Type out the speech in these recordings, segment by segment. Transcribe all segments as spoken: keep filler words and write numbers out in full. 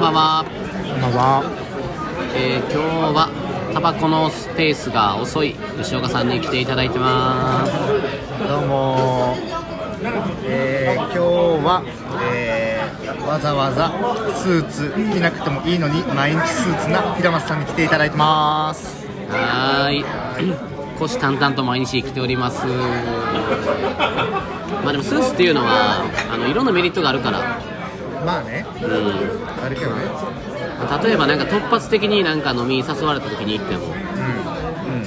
んばんは。こんばんは。えー、今日はタバコのスペースが遅い吉岡さんに来ていただいてます。どうも、えー、今日は、えー、わざわざスーツ着なくてもいいのに毎日スーツな平松さんに来ていただいてます。はい虎視眈々と毎日生きております。まあでもスーツっていうのはあのいろんなメリットがあるから。まあね。うん。あれけどね。例えばなんか突発的になんか飲み誘われた時に行っても、うんうん、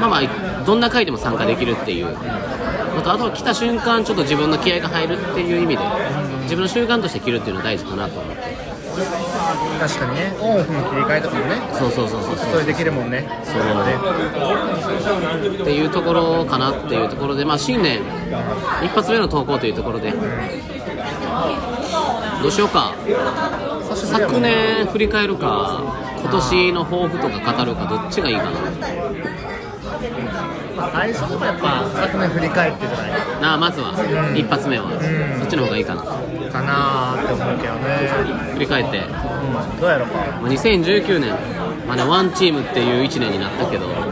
まあまあどんな回でも参加できるっていう。あとあとは来た瞬間ちょっと自分の気合が入るっていう意味で、自分の習慣として着るっていうのは大事かなと思って。確かにね、オンオフの切り替えとかもね、そうそうそうそう、それできるもんね、そういうのでっていうところかなっていうところで、まあ新年一発目の投稿というところで、どうしようか、昨年振り返るか、今年の抱負とか語るか、どっちがいいかな。最初のはやっぱ昨年振り返ってじゃないかなあ、まずは、うん、一発目は、うん、そっちの方がいいかなかなーって思うけどね。振り返って、うん、どうやろうか。にせんじゅうきゅうねん、まあね、ワンチームっていういちねんになったけど、な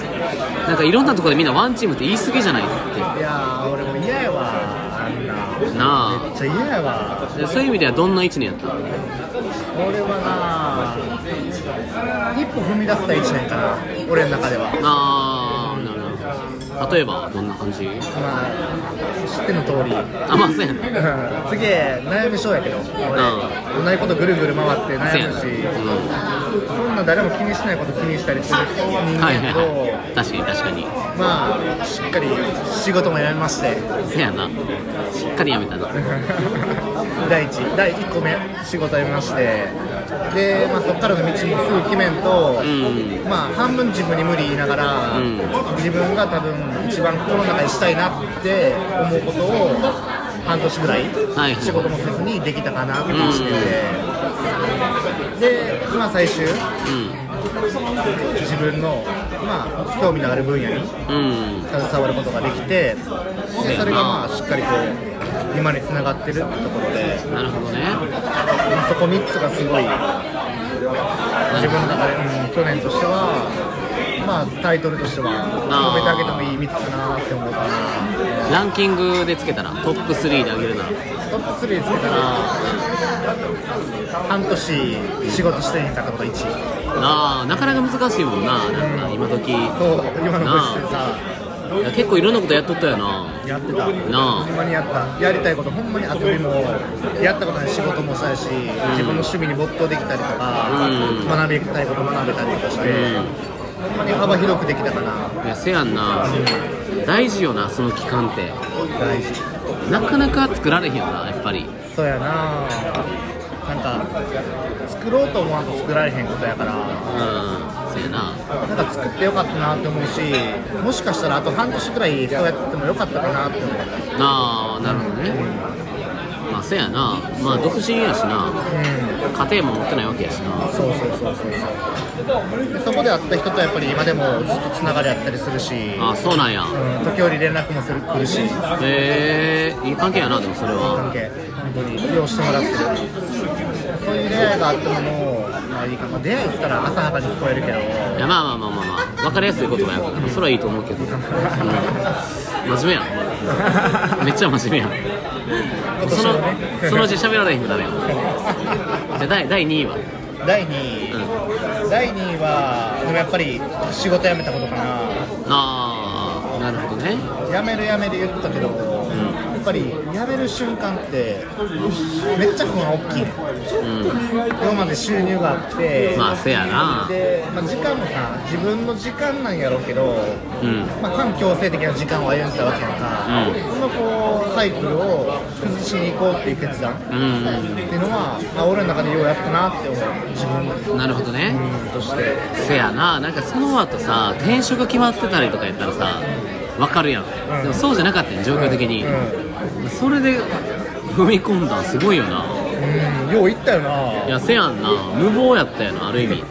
んかいろんなところでみんなワンチームって言い過ぎじゃないって。いやー俺も嫌やわあんななあ、めっちゃ嫌やわ。そういう意味ではどんないちねんやったの。俺はな一歩踏み出せたいちねんかな、俺の中では。あーなるほど。例えばどんな感じ。まあ知っての通り。あ、まあ、そうやね。すげえ悩みそうやけど、俺、うん、同じことぐるぐる回って悩むし、うん、そんな誰も気にしないこと気にしたりする人間やけど、はいはいはい、確かに確かに。まあしっかり仕事もやめまして。そうやな。しっかりやめたな。第一第一個目仕事やめまして、でまあそっからの道もすぐ決めんと、うん、まあ半分自分に無理言いながら、うん、自分が多分一番心の中にしたいなって思うことを半年ぐらい仕事もせずにできたかなって思ってて、うん、で今最終、うん、自分の、まあ、興味のある分野に携わることができて、うん、でそれがまあしっかりこう今につながってるってところで。なるほどね。そこみっつがすごい自分の中で、うん、去年としてはまあ、タイトルとしては褒めてあげてもいいみっつかなって思うかな。ランキングでつけたらトップスリーであげるならトップスリーでつけたら半年仕事していたことがいちい。なあなかなか難しいもんな、なんか今時、うん、そう今の時ってさ結構いろんなことやっとったよな。やってたな。ほんまにやったやりたいことほんまに遊びもやったことない仕事もそうやし、うん、自分の趣味に没頭できたりとか、うん、学びたいこと学べたりとかして、うんほんまに幅広くできたかな。いやせやんな、大事よなその期間って。大事。なかなか作られへんよなやっぱり。そうやな。なんか作ろうと思わんと作られへんことやから。うん。そうやな。なんか作ってよかったなって思うし、もしかしたらあと半年くらいそうやってもよかったかなって思う。ああなるほどね。うん、まあせやな。まあ独身やしな。うん、家庭も持ってないわけやしな。そうそうそうそうそう。でそこで会った人とやっぱり今でもずっとつながりあったりするし。あ、そうなんや、うん、時折連絡もする来るし。へえー、いい関係やな。でもそれはいい関係、本当に利用してもらってる。そういう出会いがあってももう、まあ、いいかな。出会いって言ったら浅はかに聞こえるけど、いやまあまあまあまあ、まあ、分かりやすい言葉やから、まあ、それはいいと思うけど、うん、真面目やんめっちゃ真面目やん、ね、そのそのうち喋らない人ダメやんじゃあだいにいはだいにい、うん、だいにいはでもやっぱり仕事辞めたことかな。ああなるほどね。辞める辞める言ったけど、うん、やっぱり辞める瞬間ってめっちゃ不安大きい、うん、今まで収入があってまあせやなで、まあ、時間もさ自分の時間なんやろうけど、うんまあ、反強制的な時間を歩んでたわけやから、うん、そのこうサイクルを崩しに行こうっていう決断、うん、っていうのは、まあ、俺の中でようやったなって思う自分。なるほどね、うん、としてせやな。なんかその後さ転職決まってたりとかやったらさ分かるやん、うん、でもそうじゃなかったよ状況的に、うんうん、それで踏み込んだんすごいよな。うんよういったよな。いやせやんな、無謀やったよなある意味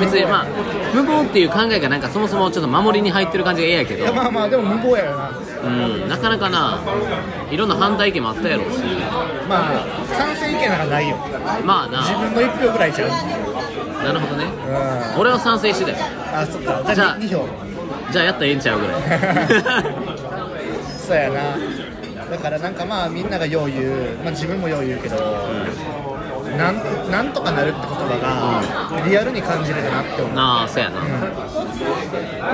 別にまあ無謀っていう考えがなんかそもそもちょっと守りに入ってる感じが嫌やけど、いやまあまあでも無謀やよな、うん、なかなかないろんな反対意見もあったやろうし、まあ賛成意見なんかないよ、まあな、自分のいち票ぐらいちゃう。なるほどね、うん、俺は賛成してたよ。あ、そっか、じゃあに票、じゃあやったらええんちゃうぐらいそうやな、だからなんかまあみんながよう言う、まあ、自分もよう言うけど、うん、な, んなんとかなるって言葉がリアルに感じるかなって思う。ああ、そうやな、うん、ま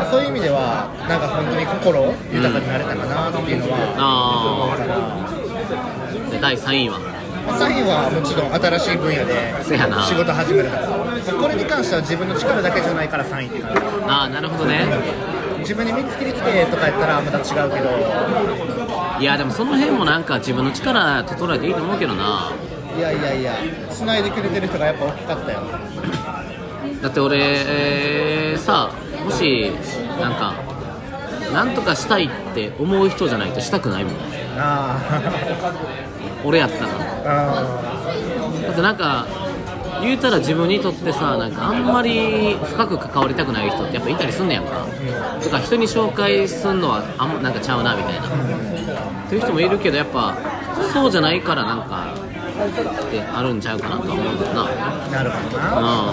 あ、そういう意味ではなんか本当に心豊かになれたかなっていうのは、うん、ああ。だいさんいはさんいはもちろん新しい分野で仕事始めるから、これに関しては自分の力だけじゃないからさんいって感じ。ああ、なるほどね。自分に見つけてきてとかやったらまた違うけど、いやでもその辺もなんか自分の力整えていいと思うけどな。いやいやいや、つないでくれてる人がやっぱ大きかったよだって俺、えー、さあもしなんかなんとかしたいって思う人じゃないとしたくないもん。ああ俺やったな。だってなんか言うたら自分にとってさ、なんかあんまり深く関わりたくない人ってやっぱいたりすんねやんか、うん、とか人に紹介すんのはあんまなんかちゃうなみたいな、うん、っていう人もいるけど、やっぱそうじゃないからなんかってあるんちゃうかなとは思うんだよな。なるほどな、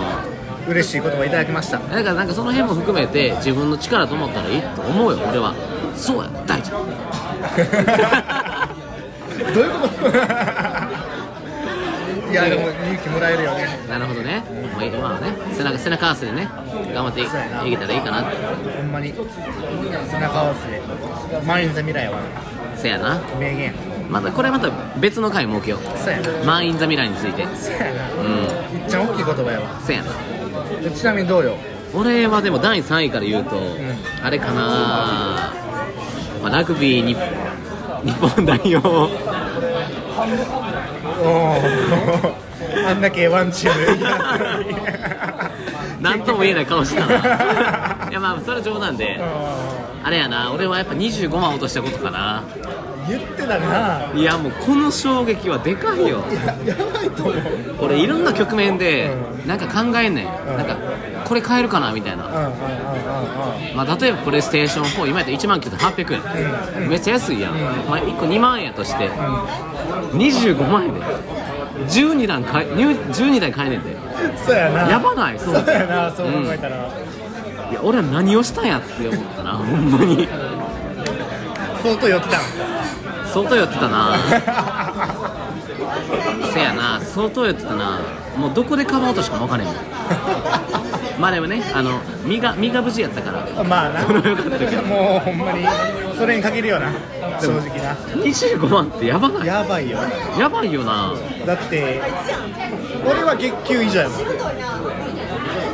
うん、嬉しい言葉いただきました。だからなんかその辺も含めて自分の力と思ったらいいと思うよ俺は。そうや、大ちゃんどういうこといやでも勇気もらえるよね。なるほどね、まあいい、まあね、背中、背中合わせでね頑張っていけたらいいかなって。ほんまに背中合わせで満員座未来はせやな、名言。またこれまた別の回設けよう。せやな、満員座未来について。せやな、うん、いっちゃん大きい言葉やわ。せやな。ちなみにどうよ。俺はでもだいさんいから言うと、うん、あれかな、まあ、ラグビーに日本代表あんだけワンチームなんとも言えない顔してたないやまあそれは冗談で、あれやな、俺はやっぱにじゅうごまん落としたことかな。言ってたな。いやもうこの衝撃はでかいよ。いや、やばいと思う。これいろんな局面でなんか考えんねん、なんかこれ買えるかなみたいな。まあ例えばプレイステーションフォー今やったらいちまんきゅうせんはっぴゃくえん、うん、めっちゃ安いやん、うん、まあ、いっこにまんえんやとして、うん、にじゅうごまんえんでじゅうにだん買え、じゅうにだい買えねんで。そうやな、やばない。そうやな、そう考えたら、うん、いや俺は何をしたんやって思ったなほんまに相当寄ってた相当寄ってたなせやな、相当寄ってたな。もうどこで買おうとしか分かんねんまあでもね、あの身が、身が無事やったからまあな、そのよかったけどもうほんまにそれに限るよな正直な。にじゅうごまんってやばない？やばいよ、やばいよな。だって俺は月給以上やもん。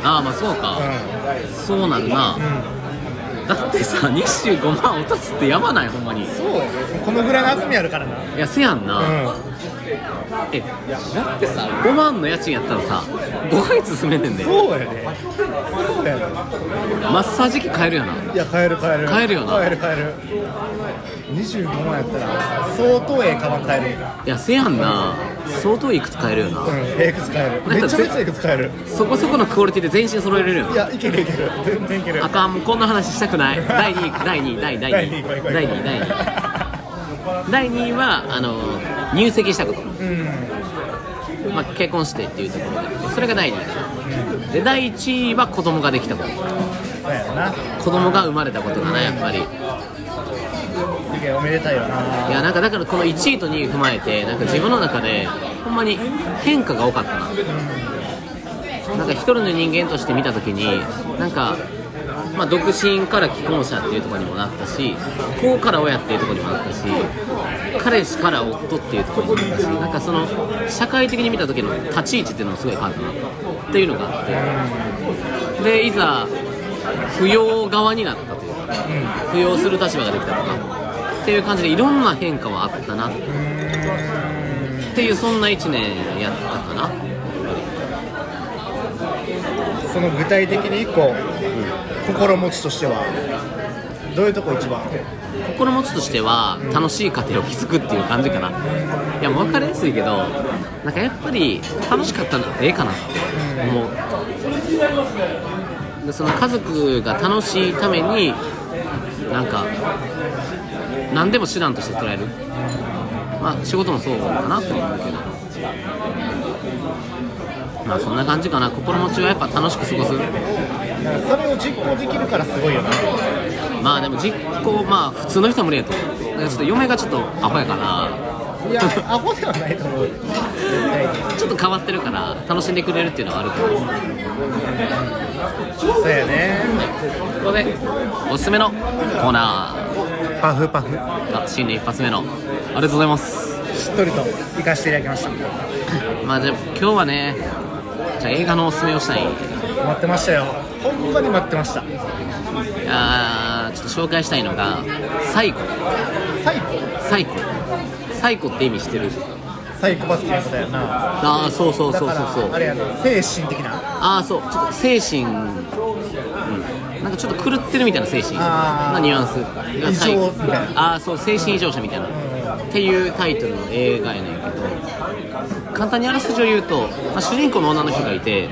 ああ、まあそうか、うん、そうなるな、うん。だってさ、にじゅうごまん落とすってやばないほんまに。そうやね、このぐらいの厚みあるからな。いや、せやんな、うん、え、だってさ、ごまんの家賃やったらさごかげつ住めてんで。そうやね、そうやね。マッサージ機買えるやな。いや、買える買える買えるよな。買える買える。にじゅうごまんやったら相当ええカバン買える。いや、せやんな、相当いくつ買えるよな。うん、ええ靴買える、めちゃめちゃいくつ買える。そこそこのクオリティで全身揃えれるよ。いや、いけるいける、全然いける。あかん、もうこんな話したくないだいにい、だいにい、だいにい、だいにい、だいにい、だいにいだいにいは、あのー、入籍したこと、うん、まあ、結婚してっていうところで、それがだいにいかな。で、だいいちいは子供ができたこと。そうやな、子供が生まれたことかな、やっぱり。おめでたいよな。いや、なんかだからこのいちいとにい踏まえてなんか自分の中でほんまに変化が多かったな、うん、なんか一人の人間として見たときになんか、まあ、独身から既婚者っていうところにもなったし、子から親っていうところにもなったし、彼氏から夫っていうところにもなったし、なんかその社会的に見た時の立ち位置っていうのもすごい変わったなっていうのがあって、うん、でいざ扶養側になったというか、うん、扶養する立場ができたとかっていう感じでいろんな変化はあったなっていう、そんないちねんやったかな。その具体的にいっこ、うん、心持ちとしてはどういうとこ一番？心持ちとしては楽しい家庭を築くっていう感じかな。いや、もう分かりやすいけど、なんかやっぱり楽しかったのはええかなって思う。でその家族が楽しいためになんか何でも手段として捉える、まあ仕事もそうかなって思うけど、まあそんな感じかな。心持ちはやっぱ楽しく過ごす、それを実行できるからすごいよな。まあでも実行、まあ普通の人は無理やと思う。だからちょっと嫁がちょっとアホやから、いやアホではないと思うちょっと変わってるから楽しんでくれるっていうのはあると思う。そうやね。ここでおすすめのコーナー、パフパフが新年一発目のありがとうございます、しっとりと行かせていただきましたまあじゃあ今日はね、じゃあ映画のおすすめをしたい。待ってましたよ、ほんまに待ってました。いやちょっと紹介したいのがサイコ。サイコサイコサイコって意味してる？サイコパスってことやな。ああそうそうそうそうそう。あれやな、精神的な。ああそう、ちょっと精神、うん、なんかちょっと狂ってるみたいな精神なニュアンス。異常みたいな。ああそう、精神異常者みたいな、うん、っていうタイトルの映画やねんけど、簡単にあらすじを言うと、まあ、主人公の女の人がいて、う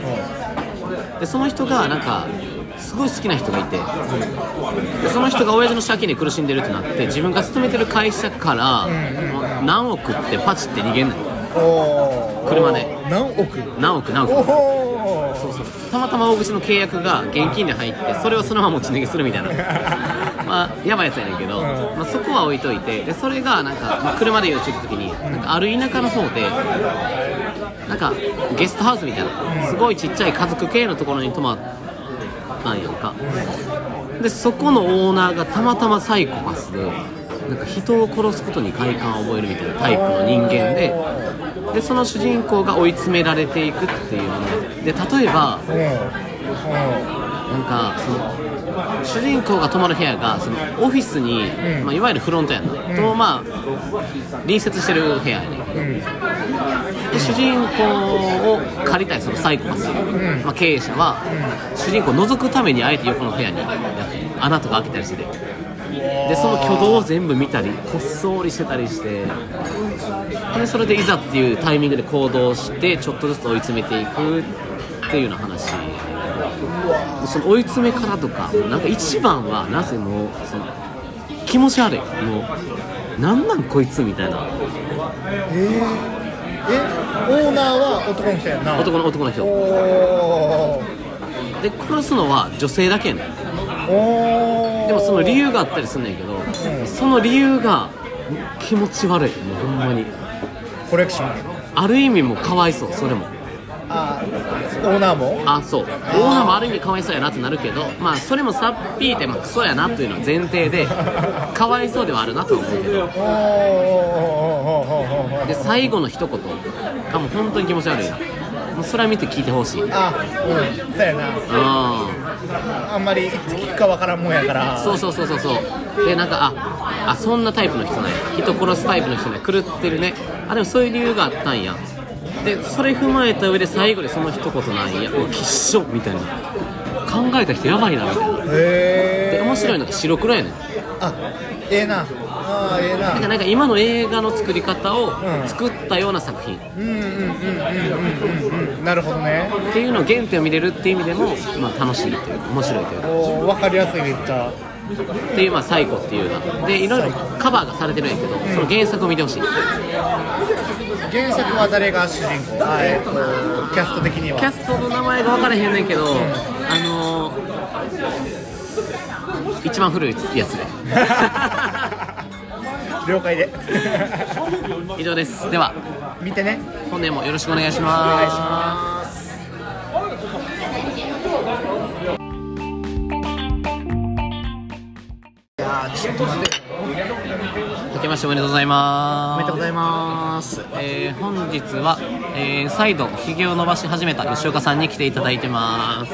ん、でその人がなんかすごい好きな人がいて、でその人が親父の借金で苦しんでるってなって、自分が勤めてる会社から何億ってパチって逃げんの、車で何億何億何億そうそう、たまたま大口の契約が現金で入って、それをそのまま持ち逃げするみたいなまあやばいやつやねんけど、まあ、そこは置いといて、でそれがなんか、まあ、車で寄っていくときになんかある田舎の方でなんかゲストハウスみたいなすごいちっちゃい家族系のところに泊まってなんやんか。でそこのオーナーがたまたまサイコパスで、なんか人を殺すことに快感を覚えるみたいなタイプの人間で、でその主人公が追い詰められていくっていうもので、例えばなんかその主人公が泊まる部屋がそのオフィスに、まあ、いわゆるフロントやんな、うん、とまあ隣接してる部屋やね、うん、で主人公を借りたいそのサイコパス、うんまあ、経営者は、うん、主人公を覗くためにあえて横の部屋に穴とか開けたりして、でその挙動を全部見たりこっそりしてたりして、でそれでいざっていうタイミングで行動してちょっとずつ追い詰めていくっていうような話。その追い詰め方とか、なんか一番はなぜもうその気持ち悪い、もうなんなんこいつみたいな。えー、えオーナーは男の人やんな。男の男の人で殺すのは女性だけやねん。でもその理由があったりすんねんけど、うん、その理由が気持ち悪い、もうほんまにコレクションある意味もかわいそう。それもあーオーナーもあそうオーナーもある意味かわいそうやなってなるけど、まあそれもさっぴいて、まあ、クソやなというのは前提でかわいそうではあるなと思うけどで最後の一言がもう本当に気持ち悪いな。もうそれは見て聞いてほしい。あうんそうやな、うん、あんまりいつ聞くかわからんもんやから。そうそうそうそうそうでなんかああそんなタイプの人ね、人殺すタイプの人ね、狂ってるね、あでもそういう理由があったんや。でそれ踏まえた上で最後でその一言なんや、おきっしょみたいな、考えた人やばいなみたいな。へえ。で面白いのが白黒やねん。あええなあええな。だからなんか今の映画の作り方を作ったような作品、うん、うんうんうんうんうんうんなるほどねっていうのを原点を見れるっていう意味でも、まあ、楽しいというか面白いというか分かりやすいめっちゃっていう、まあ、サイコっていうなでいろいろカバーがされてるんやけど、うん、その原作を見てほしい。原作は誰が主人公？えっと、キャスト的にはキャストの名前が分からへんねんけど、うん、あのー、一番古いやつで了解で以上です。では見てね、本年もよろしくお願いします。お願いします。いやーちょっと待って、明けましておめでとうございます。おめでとうございます。えー、本日は、えー、再度ひげを伸ばし始めた吉岡さんに来ていただいてます。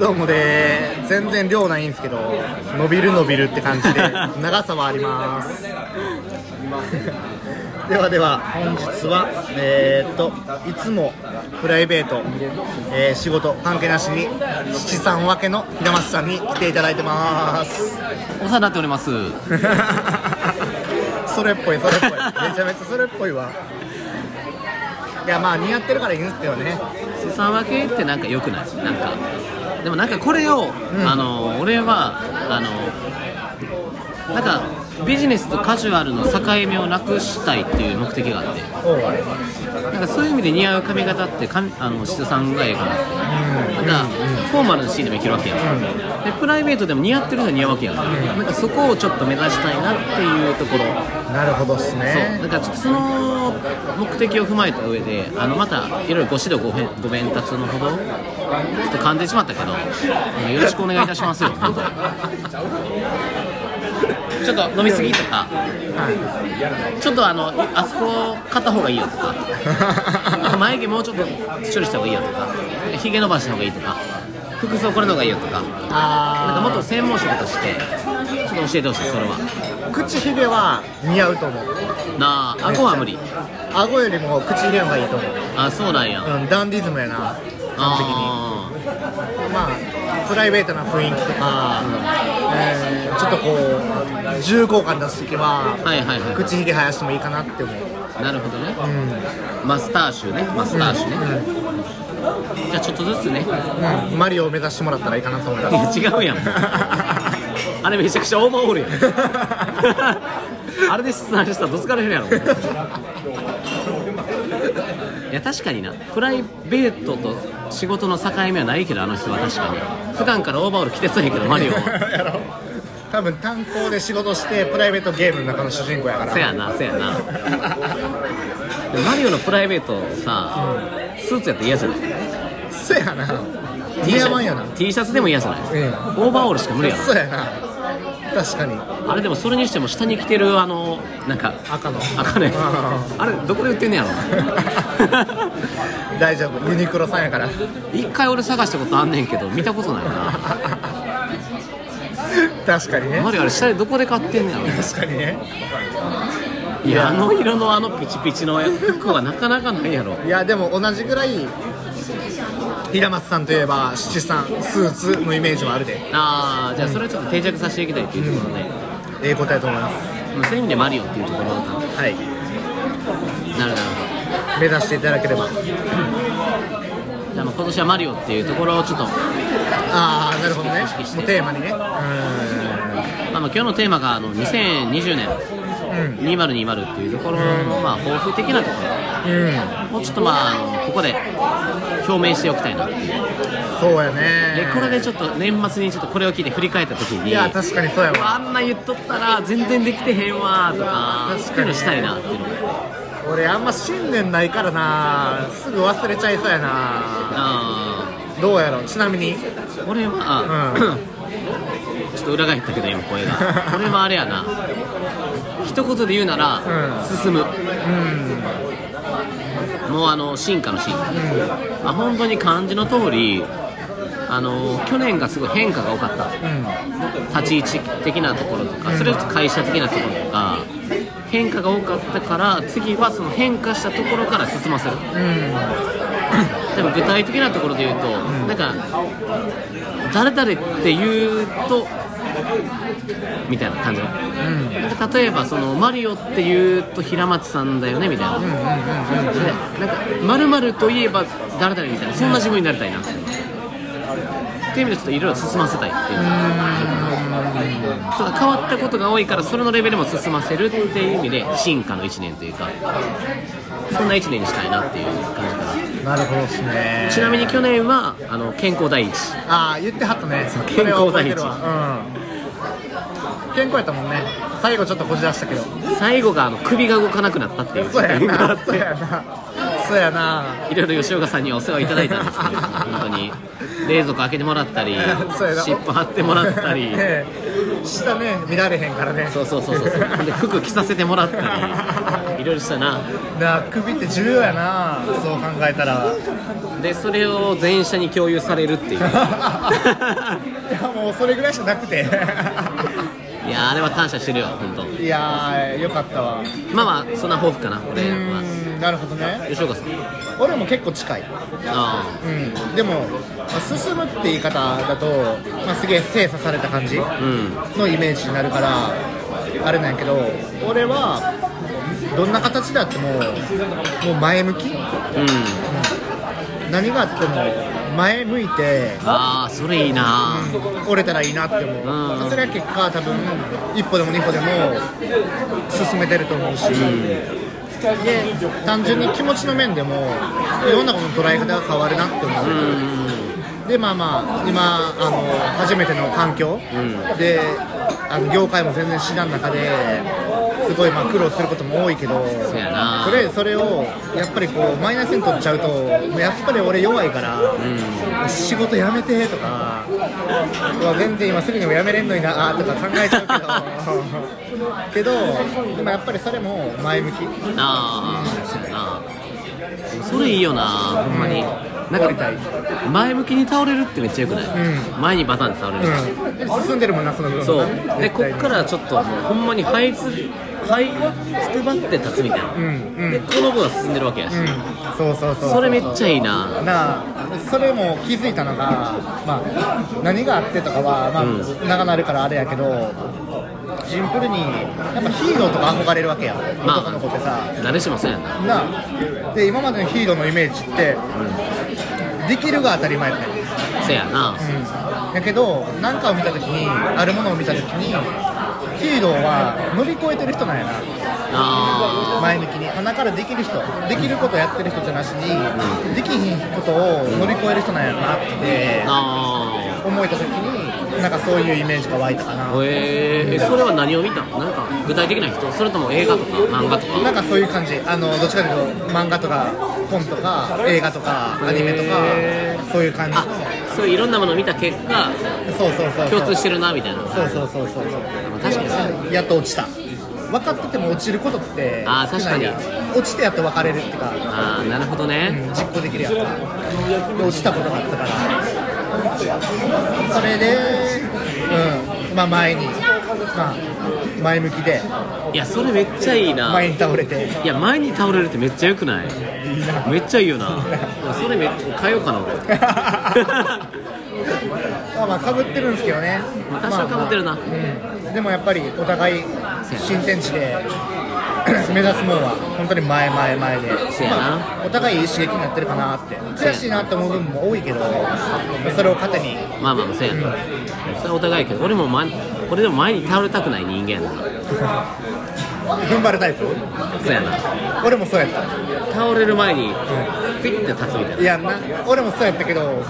どうもでー、全然量ないんですけど、伸びる伸びるって感じで長さはあります。ではでは本日はえー、っといつもプライベート、えー、仕事関係なしに七三分けの平松さんに来ていただいてます。お世話になっておりますそれっぽいそれっぽいめちゃめちゃそれっぽいわいやまあ似合ってるからいいんですよね。すさわけってなんか良くない？なんかでもなんかこれを、うん、あの俺はあのなんかビジネスとカジュアルの境目をなくしたいっていう目的があって、なんかそういう意味で似合う髪型ってかあのシスさんがええかなって、うん、なんか、うん、フォーマルなシーンでもいけるわけやん、うん、でプライベートでも似合ってるのは似合うわけやん、うん、なんかそこをちょっと目指したいなっていうところ。なるほどっすね。そうなんかちょっとその目的を踏まえた上であのまたいろいろご指導ご鞭撻のほどちょっと噛んでしまったけどよろしくお願いいたしますよ本当ちょっと飲みすぎとか、はい、ちょっとあのあそこ買った方がいいよとか眉毛もうちょっと処理した方がいいよとかひげ伸ばした方がいいとか服装これの方がいいよとか、あなんかもっと専門職としてちょっと教えてほしい。それは口ひげは似合うと思うなあ。顎は無理。顎よりも口ひげの方がいいと思う。あ、そうなんや、うん、ダンディズムやな完璧に。あまあプライベートな雰囲気とか、うんえー、ちょっとこう重厚感出すときは、はいはいはい、口ひげ生やしてもいいかなって思う。なるほどね、うん、マスターシュねマスターシュね、うんうんじゃあちょっとずつね、うん、マリオを目指してもらったらいいかなと思います。違うやんあれめちゃくちゃ大間おるやんあれで質問したらどつかれへんやろいや確かにな、プライベートと仕事の境目はないけどあの人は確かに普段からオーバーオール着てそうやけどマリオは多分炭鉱で仕事してプライベートゲームの中の主人公やから。せやなせやなでマリオのプライベートさ、うん、スーツやったら嫌じゃない？せやな T シャツやな T シャツでも嫌じゃない、うん、オーバーオールしか無理やろ。そうやな確かに。あれでもそれにしても下に着てるあのなんか赤の赤ね あ, あれどこで売ってんねやろ大丈夫ユニクロさんやから一回俺探したことあんねんけど見たことないな確かにね。マリオあれ下でどこで買ってんねやろ。確かにね。いやあの色のあのピチピチの服はなかなかないやろ。いやでも同じぐらい平松さんといえば七さんスーツのイメージはあるで。ああじゃあそれをちょっと定着させていきたいっていうところで、ねうん、ええ答えだと思います。そういう意味でマリオっていうところだったんで、はいなるほど目指していただければ、うん、じゃあもう今年はマリオっていうところをちょっとああなるほどねもうテーマにね。うんまあ今日のテーマがあのにせんにじゅうねんにせんにじゅうっていうところのまあ抱負的なところ、うん、もうちょっとまあここで表明しておきたいなっていう。そうやね。でこれでちょっと年末にちょっとこれを聞いて振り返った時にいや確かにそうやわあんな言っとったら全然できてへんわとか確かに、ね、したいなっていうの俺あんま信念ないからなすぐ忘れちゃいそうやなあ。どうやろう。ちなみに俺は、うん、ちょっと裏返ったけど今声が俺はあれやな一言で言うなら、うん、進む、うん、もうあの進化の進化、うん、あ本当に漢字の通りあの去年がすごい変化が多かった、うん、立ち位置的なところとか、うん、それを会社的なところとか変化が多かったから次はその変化したところから進ませる、うんでも具体的なところで言うと、うん、なんか誰々って言うとみたいな感じ、うん、例えばそのマリオって言うと平松さんだよねみたいな、うんうんうんうん、でなんか〇〇といえば誰々みたいなそんな自分になりたいなってっていう意味でちょっといろいろ進ませたいっていう、うん、ちょっと変わったことが多いからそれのレベルも進ませるっていう意味で進化のいちねんというかそんないちねんにしたいなっていう感じかな。なるほどですね。ちなみに去年はあの健康第一。ああ言ってはったね。健康第一、うん。健康やったもんね。最後ちょっとこじらしたけど。最後があの首が動かなくなったっていう。そうやな。そうやな。そうやな。いろいろ吉岡さんにお世話いただいたんですけど、本当に冷蔵庫開けてもらったり、尻尾張ってもらったり。下ね見られへんからね。そうそうそうそう。で服着させてもらったり。いろいろしたな。な首って重要やな。そう考えたら。でそれを全社に共有されるっていう。いやもうそれぐらいしかなくて。いやあれは感謝してるよ本当。いやーよかったわ。まあまあそんな抱負かなこれは。なるほどね。吉岡さん。俺も結構近い。ああ。うん。でも、まあ、進むって言い方だと、まあ、すげえ精査された感じのイメージになるから、うん、あれなんやけど、俺は。どんな形であってももう前向き、うん、何があっても前向いて、ああそれいいな、うん、折れたらいいなって思う、うん、それは結果多分一歩でも二歩でも進めてると思うし、うんで単純に気持ちの面でもいろんなことの捉え方が変わるなって思う、うん、でまあまあ今あの初めての環境、うん、であの業界も全然知らん中ですごいまあ苦労することも多いけど、そやな、それ、それをやっぱりこうマイナスに取っちゃうとやっぱり俺弱いから、うん、仕事辞めてとか全然今すぐにも辞めれんのになとか考えちゃうけどけどでもやっぱりそれも前向き、ああ、うん、それいいよな、ほんまに、なんか前向きに倒れるってめっちゃ良くない、うん、前にバタンって倒れる、うん、進んでるもんな、その部分そうで、こっからちょっとほんまに這いつくばって立つみたいな、うんうん、でこの分は進んでるわけやし、うん、そうそうそうそう、それめっちゃいいな、なそれも気づいたのが、まあ、何があってとかは、まあうん、長なるからあれやけど、シンプルにやっぱヒーローとか憧れるわけや、まあ、男の子ってさ誰しもそうやんな、なで今までのヒーローのイメージって、うん、できるが当たり前やった、せやな、うん、やけど何かを見たときにあるものを見たときにヒーローは乗り越えてる人なんやな、あ前向きに鼻からできる人、できることをやってる人じゃなしに、うん、できひんことを乗り越える人なんやなって、うん、あ思えたときになんかそういうイメージが湧いたかな。へえ、それは何を見たの？なんか具体的な人？それとも映画とか漫画とか？なんかそういう感じ。あのどっちかというと漫画とか本とか映画とかアニメとかそういう感じ。あ、そういういろんなものを見た結果、そうそうそうそう、共通してるなみたいな。そうそうそうそうそう。確かにさ、やっと落ちた。分かってても落ちることって少ない。あ、確かに。落ちてやっと別れるってか。ああ、なるほどね。うん、実行できるやつ。落ちたことがあったから。それで、うん、まあ前に、まあ、前向きで、いやそれめっちゃいいな、前に倒れて、いや前に倒れるってめっちゃ良くない？いいな、めっちゃいいよな。それめっちゃ変えようかな俺。まあまあかぶってるんですけどね。多少かぶってるな、まあまあうん。でもやっぱりお互い新天地で目指すものは本当に前前前で、まあ、お互いいい刺激になってるかなって、悔しいなって思う部分も多いけど、それを糧に、まあまあそうやな、うん、それはお互いやけど、俺も前、俺でも前に倒れたくない人間やな。踏ん張るタイプ？そうやな。俺もそうやった。倒れる前にピッて立つみたいな。いやな、俺もそうやったけど、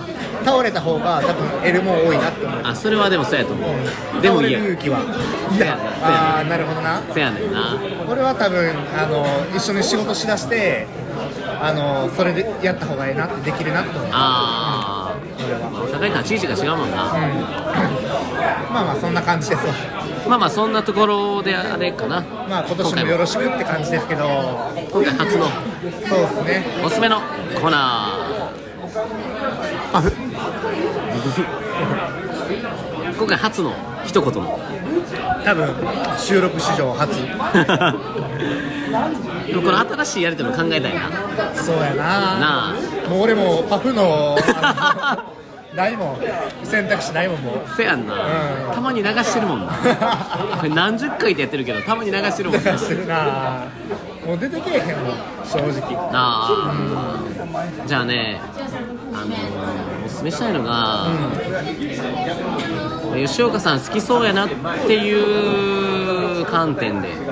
倒れた方が多分得るもん多いなって思う。あ、それはでもそうやと思う。うん、でもいいや。倒れる勇気はいや。ああ、なるほどな。そうやねんな。俺は多分あの一緒に仕事しだして、あのそれでやった方がいいなってできるなって思う。ああ、お互い立ち位置が違うもんな。うん、まあまあそんな感じですわ。まあまあそんなところであれかな。まあ今年もよろしくって感じですけど。今回初の。そうですね。おすすめのコーナー。パフ。今回初の一言の。多分収録史上初。でもこの新しいやりとりも考えたいな。そうやな。なあ。もう俺もパフの。ないもん、選択肢ないもん、もうせやんな、うん、たまに流してるもんな。これ何十回でやってるけどたまに流してるもんな。流してるな、もう出てけえへんもん正直な。あ、うん、じゃあね、あのー、おすすめしたいのが、うん、吉岡さん好きそうやなっていう観点で、うん、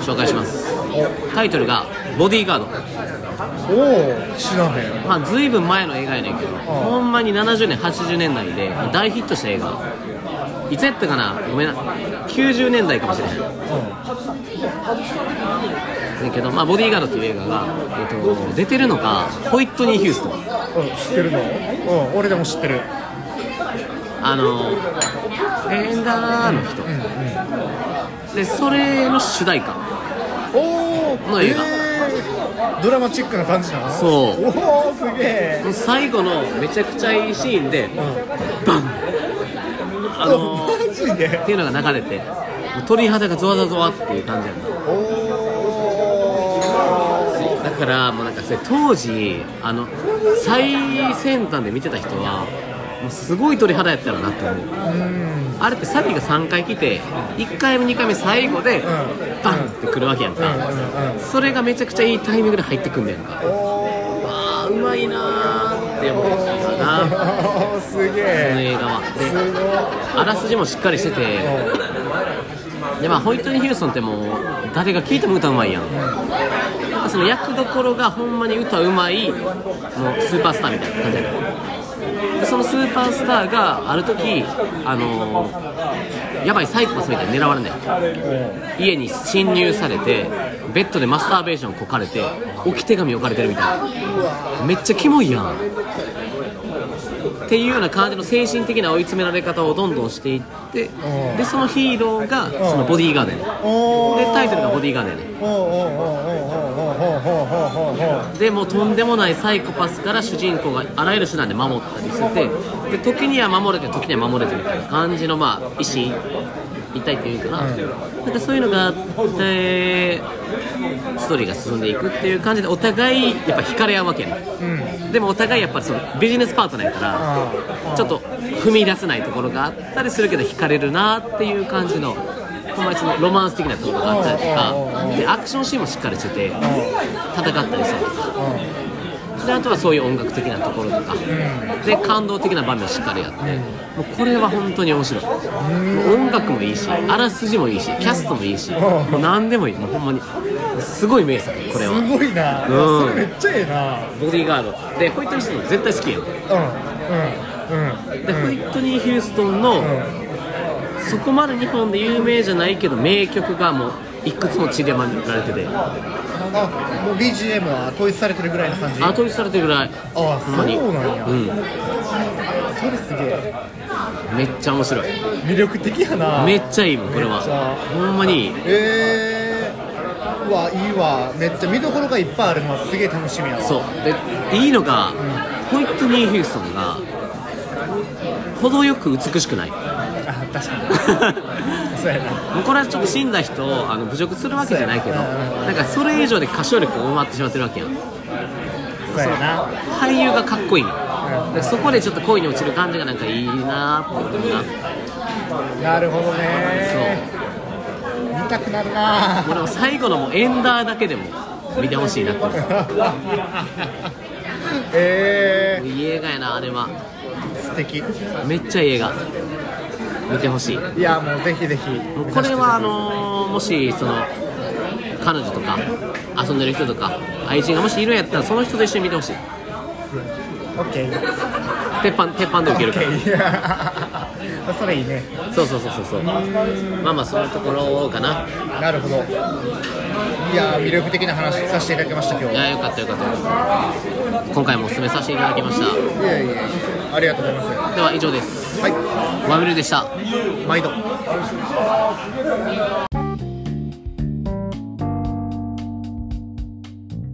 紹介します。タイトルがボディーガード。おお、知らへん。まあ、ずいぶん前の映画やねんけど、ほんまにななじゅうねん、はちじゅうねんだいで大ヒットした映画。いつやったかな、ごめんな、きゅうじゅうねんだいかもしれへん。だけど、まあ、ボディーガードという映画が、えっと、出てるのがホイットニー・ヒューストン。知ってるの？うん、俺でも知ってる。あのエンダーの人、うんうん、で、それの主題歌の映画。えードラマチックな感じなの？そう。おお、すげえ。最後のめちゃくちゃいいシーンで、うん、バン、あのー、マジでっていうのが流れて、鳥肌がゾワゾワゾワっていう感じやな。おお。だからもうなんかそれ当時あの最先端で見てた人はもうすごい鳥肌やったらなって思う。うん、あれってサビがさんかい来ていっかいめにかいめ最後でバンって来るわけやんか、それがめちゃくちゃいいタイミングで入ってくんだやんか、わーうまいなーって思ったよな、すげえその映画は。であらすじもしっかりしてて、でまあホイットニー・ヒューストンってもう誰が聴いても歌うまいやん、その役どころがほんまに歌うまいもうスーパースターみたいな感じやから、そのスーパースターがある時あのー、やばいサイコパスみたいに狙われない、家に侵入されてベッドでマスターベーションこかれて置き手紙置かれてるみたいな、めっちゃキモいやんっていうような感じの精神的な追い詰められ方をどんどんしていって、でそのヒーローがそのボディーガーデンで、タイトルがボディーガーデンで、でもうとんでもないサイコパスから主人公があらゆる手段で守ったりしてて、で時には守れて時には守れずみたいな感じの、まあ意志痛いっていうかな、なんかそういうのがあってストーリーが進んでいくっていう感じで、お互いやっぱ惹かれ合うわけやね、うん、でもお互いやっぱりそのビジネスパートナーやからちょっと踏み出せないところがあったりするけど惹かれるなっていう感じの、ほんまにそのロマンス的なところがあったりとかで、アクションシーンもしっかりしてて戦ったりしたりとかで、あとはそういう音楽的なところとかで感動的な場面をしっかりやって、もうこれは本当に面白い、もう音楽もいいしあらすじもいいしキャストもいいし、もう何でもいい、もうほんまにすごい名作、これはすごいな、うん、それめっちゃええな。ボディーガードでホイットニー・ヒューストン絶対好きやん、うんうんうん、でホイットニー・ヒューストンの、うん、そこまで日本で有名じゃないけど名曲がもういくつも散りばめられてて、あもう ビージーエム は統一されてるぐらいの感じ、あ統一されてるぐらい、ああそうなんや、うん、それすげえめっちゃ面白い、魅力的やな、めっちゃいいもんこれはほんまにいい、えー、うわいいわ、めっちゃ見どころがいっぱいあるのはすげえ楽しみやわ。そうでいいのが、うん、ホイットニー・ヒューストンが程よく美しくない、あ確かにもうこれはちょっと死んだ人をあの侮辱するわけじゃないけど、なんかそれ以上で歌唱力を上回ってしまってるわけやん、そうやな、俳優がかっこいい、うん、そこでちょっと恋に落ちる感じがなんかいいなーって思うな、なるほどね、そう見たくなるな、もう最後のもうエンダーだけでも見てほしいなって思うえー、いい映画やなあれは、素敵、めっちゃいい映画、見てほしい。いやもうぜひぜひ。これはあのー、もしその彼女とか遊んでる人とか愛人がもしいるんやったら、その人と一緒に見てほしい。オッケー。鉄板鉄板で受けるから。それいいね。そうそうそうそうそう。まあまあそういうところかな。なるほど。いや魅力的な話させていただきました今日。いやよかったよかった。今回もお勧めさせていただきました。いやいやありがとうございます。では以上です。はい。まみるでした。毎度。い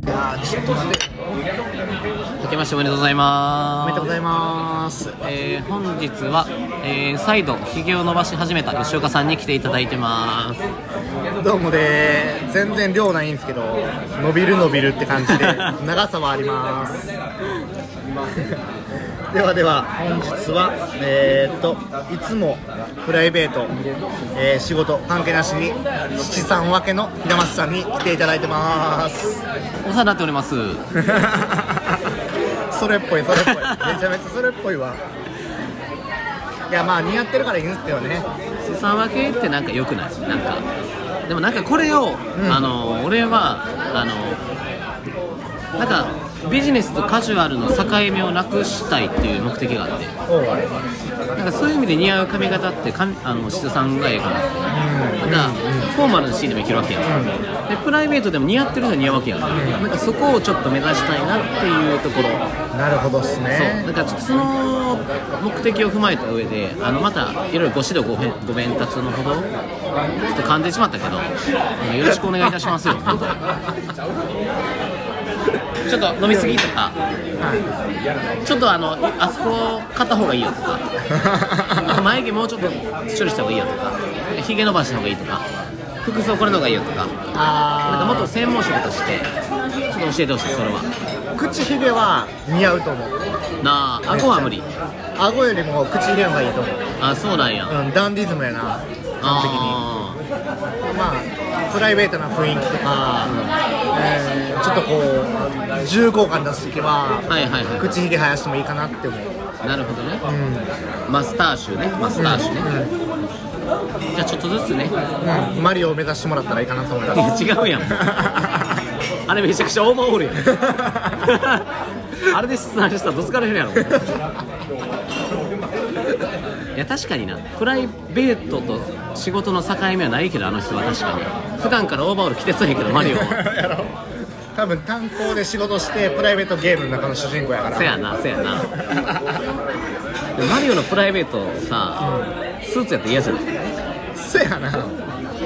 やちょっとして。明けましておめでとうございます。おめでとうございます。えー、本日は、えー、再度ひげを伸ばし始めた吉岡さんに来ていただいてます。どうもでー、全然量ないんですけど、伸びる伸びるって感じで長さはあります。ではでは本日は、えー、っといつもプライベート、えー、仕事関係なしに七三分けの平松さんに来ていただいてます。お世話になっております。それっぽいそれっぽいめちゃめちゃそれっぽいわ。いやまあ似合ってるからいいんですけどね。七三分けってなんか良くないですね。なんかでもなんかこれを、うん、あの俺はあのなんか。ビジネスとカジュアルの境目をなくしたいっていう目的があって、なんかそういう意味で似合う髪型ってかあの志田さんがええかなって、うん、なんか、うん、フォーマルなシーンでもいけるわけや、うん、でプライベートでも似合ってるのは似合うわけや、うん、なんかそこをちょっと目指したいなっていうところ。なるほどっすね。そうだからその目的を踏まえた上であのまたいろいろご指導ごべんご鞭撻のほどちょっと噛んでしまったけどよろしくお願いいたしますよ本当にちょっと飲みすぎとか、はい、ちょっとあのあそこ買った方がいいよとか眉毛もうちょっと処理した方がいいよとかひげ伸ばした方がいいとか服装これの方がいいよとか、なんかもっと専門職としてちょっと教えてほしい。それは口ひげは似合うと思うなあ。顎は無理顎よりも口入れるのがいいと思う。あ、そうなんや。うん、ダンディズムやな、完璧に。まあプライベートな雰囲気とか、えー、ちょっとこう重厚感出すときは、はいはいはい、口ひげ生やしてもいいかなって思う。なるほどね、うん、マスターシュね、マスターシュね、うんうん、じゃあちょっとずつね、うん、マリオを目指してもらったらいいかなと思います。違うやんあれめちゃくちゃオーバーオールやんあれで質問したらどつかれへんやろいや確かにな、プライベートと仕事の境目はないけど、あの人は確かに普段からオーバーオール着てそうやけど、マリオは多分炭鉱で仕事してプライベートゲームの中の主人公やから。せやな、せやなマリオのプライベートさ、うん、スーツやって嫌じゃない？そうやな、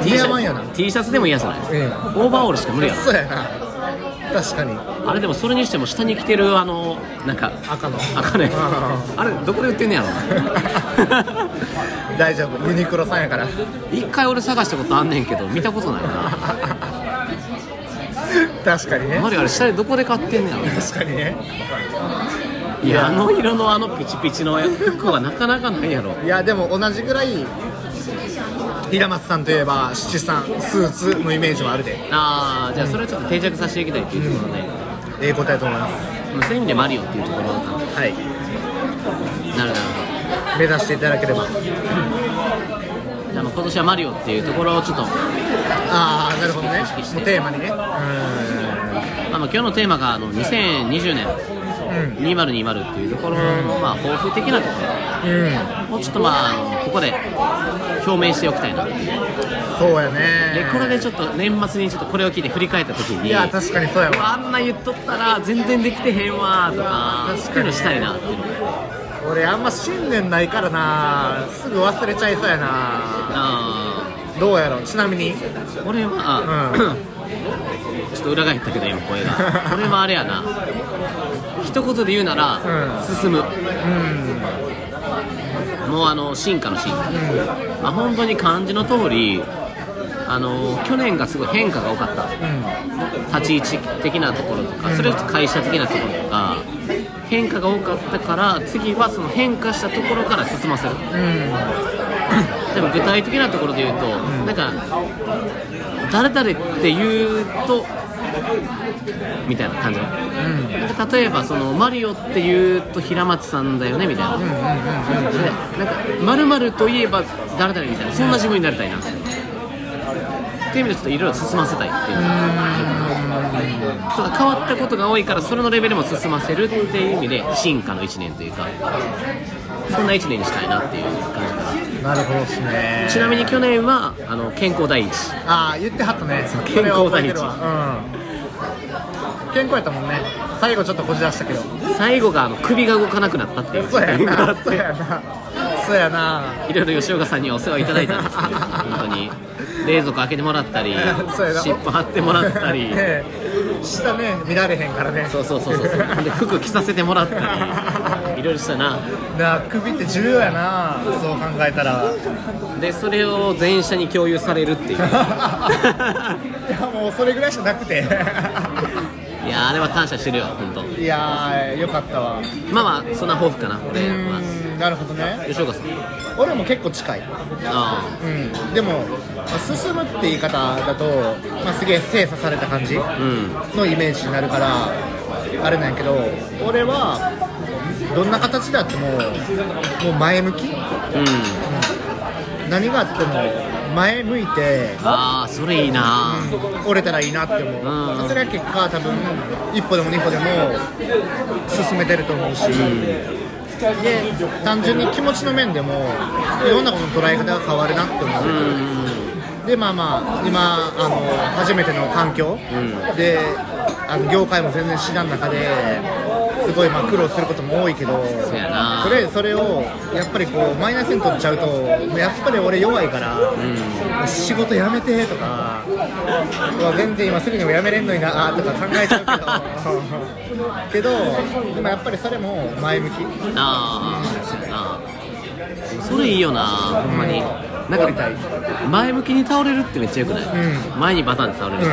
T シャツ、 T シャツでも嫌じゃないですか、うん、オーバーオールしか無理やろ。そうやな、確かに。あれでもそれにしても下に着てるあのなんか赤の赤のやつ、あれどこで売ってんねやろ大丈夫、ユニクロさんやから。一回俺探したことあんねんけど見たことないな確かにね、マリオあれ下でどこで買ってんねやろ。確かにねいや、あの色のあのピチピチの服はなかなかないやろいやでも同じぐらい平松さんといえば七三スーツのイメージはあるで。ああ、じゃあそれはちょっと定着させていきたいっていうところね、うん、ええ答えと思います。そういう意味でマリオっていうところだったの。はい、なるなるほど、目指していただければ、うん、じゃあもう今年はマリオっていうところをちょっと、ああなるほどね、もうテーマにね、うん、あの今日のテーマがあのにせんにじゅうねんうん、にせんにじゅうっていうところの、まあ、抱負的なところを、うん、ちょっとまあここで表明しておきたいな。そうやね。でこれでちょっと年末にちょっとこれを聞いて振り返った時に、いや確かにそうやわ、あんな言っとったら全然できてへんわとかそういうのしたいなっていうの。俺あんま信念ないからな、すぐ忘れちゃいそうやな。あー、どうやろう。ちなみに俺は、うん、ちょっと裏返ったけど今声が俺はあれやな、一言で言うなら、うん、進む、うん、もうあの進化の進化、うん、まあ、本当に漢字の通り、あの去年がすごい変化が多かった、うん、立ち位置的なところとか、うん、それを会社的なところとか変化が多かったから、次はその変化したところから進ませる、うん、でも具体的なところで言うと、うん、なんか誰々って言うとみたいな感じ、うん、例えばそのマリオって言うと平松さんだよねみたいな、〇〇といえば誰々みたいな、そんな自分になりたいなっていう意味でちょっといろいろ進ませたいっていう、ただ変わったことが多いからそれのレベルも進ませるっていう意味で進化のいちねんというか、そんないちねんにしたいなっていう感じかな。なるほどですね。ちなみに去年はあの健康第一。ああ言ってはったね。健康第一。健康やったもんね。最後ちょっとこじ出したけど。最後があの首が動かなくなったっていう。そうやな。そうやな。そうやな。いろいろ吉岡さんにお世話いただいたんですけど、本当に冷蔵庫開けてもらったり、尻尾張ってもらったり。下ね見られへんからね。そうそうそうそう。で服着させてもらったり、いろいろしたな。な首って重要やな。そう考えたら。でそれを全社に共有されるっていう。いやもうそれぐらいしかなくて。いやあれは感謝してるよ本当。いやーよかったわ。まあまあそんな抱負かな俺は。なるほどね。吉岡さん。俺も結構近い。ああ。うん。でも進むって言い方だと、まあ、すげえ精査された感じのイメージになるから、うん、あれなんやけど、俺はどんな形であってももう前向き。うん。うん、何があっても。前向いて、ああそれいいな、うん、折れたらいいなって思う、うん、それは結果多分一歩でも二歩でも進めてると思うし、うん、で単純に気持ちの面でもいろんなことの捉え方が変わるなって思う、うん、でまあまあ今あの初めての環境、うん、であの業界も全然知らん中ですごいまあ苦労することも多いけど、そやな、それ、それをやっぱりこうマイナスに取っちゃうとやっぱり俺弱いから、うん、仕事辞めてとか全然今すぐにも辞めれんのになとか考えちゃうけどけどでもやっぱりそれも前向き。ああ、それいいよな、ほんまに。なんか前向きに倒れるってめっちゃよくない、うん、前にバタンって倒れる、う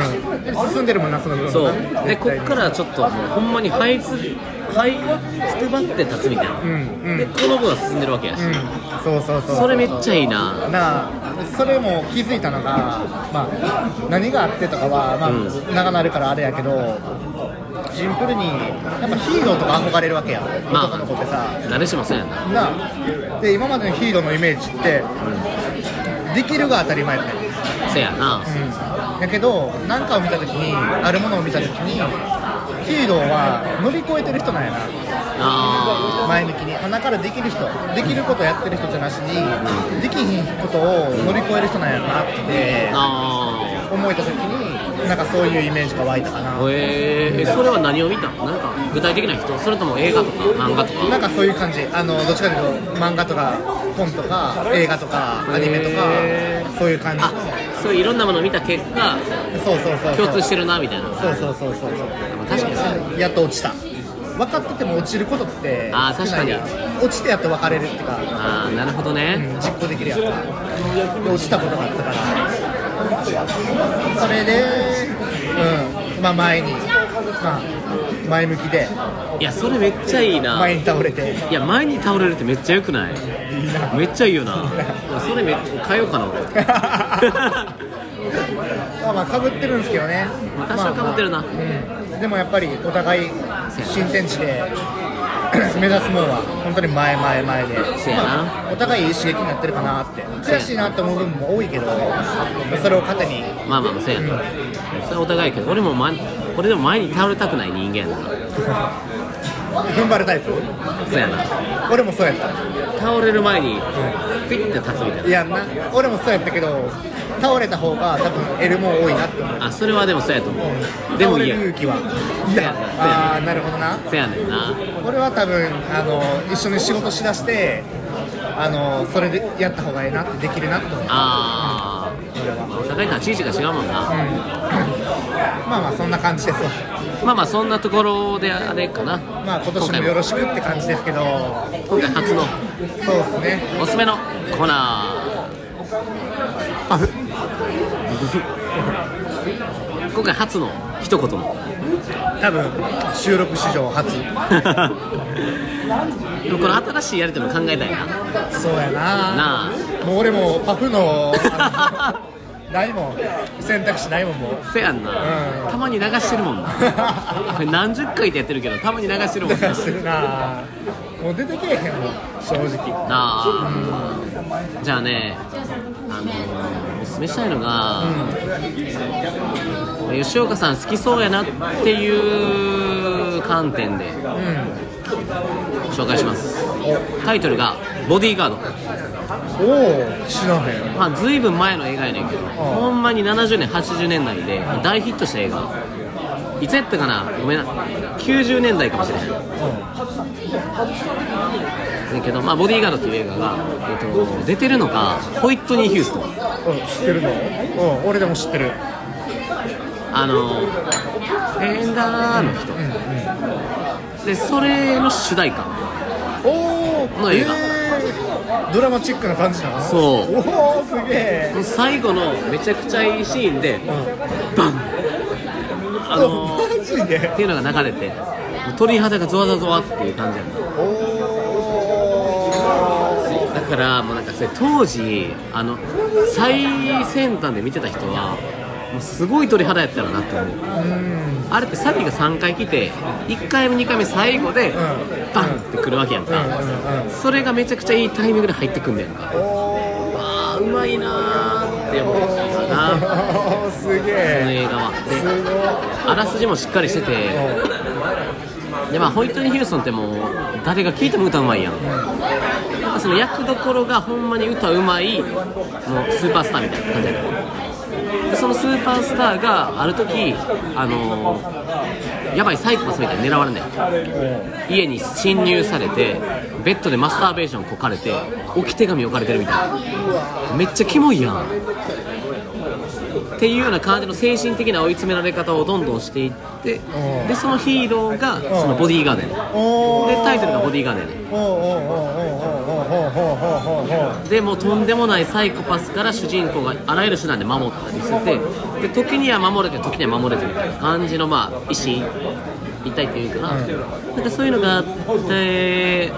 ん、進んでるもんな、その部分が、ね、そうで、こっからちょっともうほんまに這いつくばって立つみたいな、うんうん、で、この部分は進んでるわけやし、うん、そうそうそう、それめっちゃいいなな。それも気づいたのが、まあ、何があってとかは、まあうん、長なるからあれやけど、シンプルにやっぱヒーローとか憧れるわけや、まあ、男の子ってさ、誰しもそうやんな。なで今までのヒーローのイメージって、うん、できるが当たり前みたいな。そうやな、うん、やけど何かを見たときに、あるものを見たときにヒーローは乗り越えてる人なんやな。あ、前向きに鼻からできる人、できることやってる人じゃなしに、できひんことを乗り越える人なんやなって思えたときに、なんかそういうイメージが湧いたかな。えー、えそれは何を見たの？なんか具体的な人、それとも映画とか漫画とか、なんかそういう感じ。あのどっちかというと漫画とか本とか映画とかアニメとか、えー、そういう感じ。あ、そういういろんなものを見た結果、そうそうそうそう、共通してるなみたいな。そうそうそうそう、確かにやっと落ちた。分かってても落ちることって少ない。あ、確かに。落ちてやっと分かれるっていうか。ああ、なるほどね、うん、実行できるやつ。落ちたことがあったから。それで、うん、まあ前に、まあ、前向きで、いやそれめっちゃいいな。前に倒れて、いや前に倒れるってめっちゃ良くない？いいな、めっちゃいいよな。いやそれめっちゃ変えようかな俺。まあまあ被ってるんですけどね。私は被ってるな。まあまあうん、でもやっぱりお互い新天地で目指すものは本当に前前前で、まあ、お互いいい刺激になってるかなって。悔しいなって思う部分も多いけど、それを糧に、まあまあそうやな、うん、それはお互いけど、俺も前、俺でも前に倒れたくない人間だから踏ん張るタイプ。そうやな、俺もそうやった。倒れる前にピッて立つみたいな。いやな、俺もそうやったけど、倒れた方が多分 L も多いなって思う。あ、それはでもそうやと思う、うん、でもいいや、倒れる勇気はいや、ああなるほどな。そうやねんな。俺は多分あの一緒に仕事しだして、あのそれでやった方がいいなって、できるなって思う。ああ、高いのは地位置が違うもんな、うん、まあまあそんな感じですわ。まあまあそんなところであれかな。まあ今年もよろしくって感じですけど、今回初のそうですね、おすすめのコーナーパフ今回初の一言も多分収録史上初でもこの新しいやり手も考えたいな。そうや な, なあ、もう俺もパフ の, あのないもん、選択肢ないもん。もうせやんな、うん、たまに流してるもんなこれ何十回ってやってるけど、たまに流してるもんな。流してるなもう出てけえへんもん正直なあ、うん、じゃあね、あのー、おすすめしたいのが、うん、吉岡さん好きそうやなっていう観点で、うん、紹介します。タイトルがボディーガード。おお、知らへん。まあ、ずいぶん前の映画やねんけど、ほんまにななじゅうねんはちじゅうねんだいで大ヒットした映画。いつやったかな、ごめんな、きゅうじゅうねんだいかもしれない、うん、だけど、まあ、ボディーガードっていう映画が、えっと、出てるのがホイットニー・ヒューストン、うん、知ってるの、うん、俺でも知ってる。あのフェンダーの人、うんうん、で、それの主題歌の映画、えードラマチックな感じなの。そう、おお、すげえ。最後のめちゃくちゃいいシーンで、うん、バン、あのー、マジでっていうのが流れて、鳥肌がゾワゾワゾワっていう感じやん。おだからもうなんかそれ当時あの最先端で見てた人はもうすごい鳥肌やったらなって思う。うん、あれってサビがさんかい来て、いっかいめにかいめ最後で、うん、バンってくるわけやんか、うんうん、それがめちゃくちゃいいタイミングで入ってくんだよな。わー、うまいなーって思ったんだな。すげー、その映画はであらすじもしっかりしてて、で、まあ、ホイットニー・ヒューストンってもう誰が聴いても歌うまいやん。その役どころがほんまに歌うまい、もうスーパースターみたいな感じやん。そのスーパースターがある時、あのー、やばいサイコパスみたいに狙われない、家に侵入されてベッドでマスターベーションこかれて置き手紙置かれてるみたいな、めっちゃキモいやんっていうような感じの精神的な追い詰められ方をどんどんしていって、でそのヒーローがそのボディーガーデンで、タイトルがボディーガーデンで、でもうとんでもないサイコパスから主人公があらゆる手段で守ったりしてて、で時には守れて時には守れずみたいな感じの、まあ、意思痛いっていうかな、うん、なんかそういうのがあって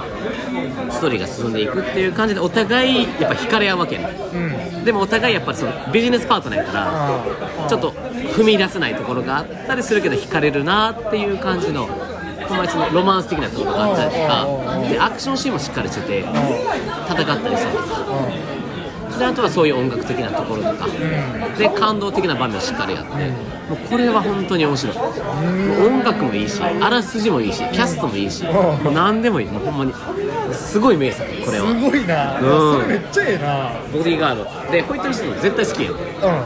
ストーリーが進んでいくっていう感じでお互いやっぱ惹かれ合うわけや、うん、でもお互いやっぱりそのビジネスパートナーやからちょっと踏み出せないところがあったりするけど惹かれるなっていう感じの、ほんまにそのロマンス的なところがあったりとかで、アクションシーンもしっかりしてて戦ったりするとかで、あとはそういう音楽的なところとかで感動的な場面をしっかりやって、もうこれは本当に面白い。音楽もいいし、あらすじもいいし、キャストもいいし、もう何でもいい。もうほんまにすごい名作。これはすごいな、うん、それめっちゃええな。ボディーガードでホイットニー・ヒューストン絶対好きやん、うんうん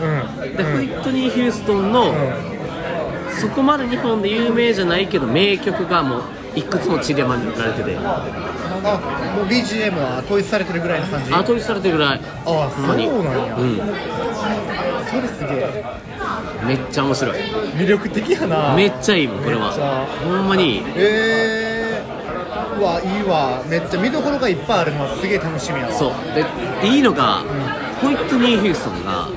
うん、でホイットニー・ヒューストンの、うん、そこまで日本で有名じゃないけど名曲がもういくつも散りばめられてて、あ、もう ビージーエム は統一されてるぐらいの感じ。あ、統一されてるぐらい。ああ、そうなんや、うん、それすげえ。めっちゃ面白い。魅力的やな。めっちゃいいもんこれは。ほんまにいい。えー、うわ、いいわ。めっちゃ見どころがいっぱいあるのはすげえ楽しみやわ。そうで、いいのが、うん、ホイットニー・ヒューストンが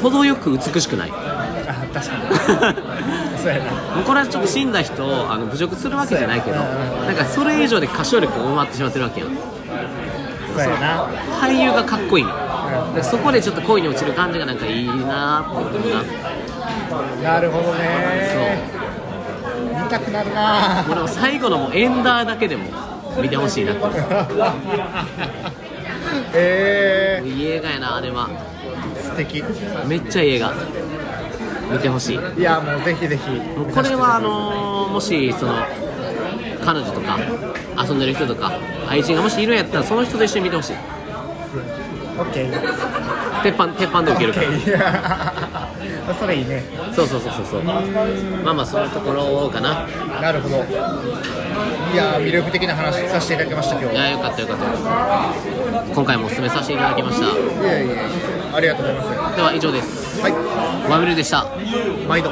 程よく美しくない。あ、確かにそうやな。もうこれはちょっと死んだ人をあの侮辱するわけじゃないけど、なんかそれ以上で歌唱力を上回ってしまってるわけやん。そうやな。俳優がかっこいいの、うん、そこでちょっと恋に落ちる感じがなんかいいなーって思うな。なるほどね。そう見たくなるな。もう最後のもうエンダーだけでも見てほしいなって思う。えー、いい映画やなあれは。素敵。めっちゃいい映画。見てほしい。いや、もうぜひぜひ。これはあのー、もしその彼女とか遊んでる人とか愛人がもしいるんやったら、その人と一緒に見てほしい。オッケー。鉄板、鉄板で受けるから。オッケー。それいいね。そうそうそうそう。まあまあそういうところかな。なるほど。いや、魅力的な話させていただきました今日。いや、よかったよかった。今回もお勧めさせていただきました。いやいやいや、ありがとうございます。では以上です。はい、ワミルでした。毎度。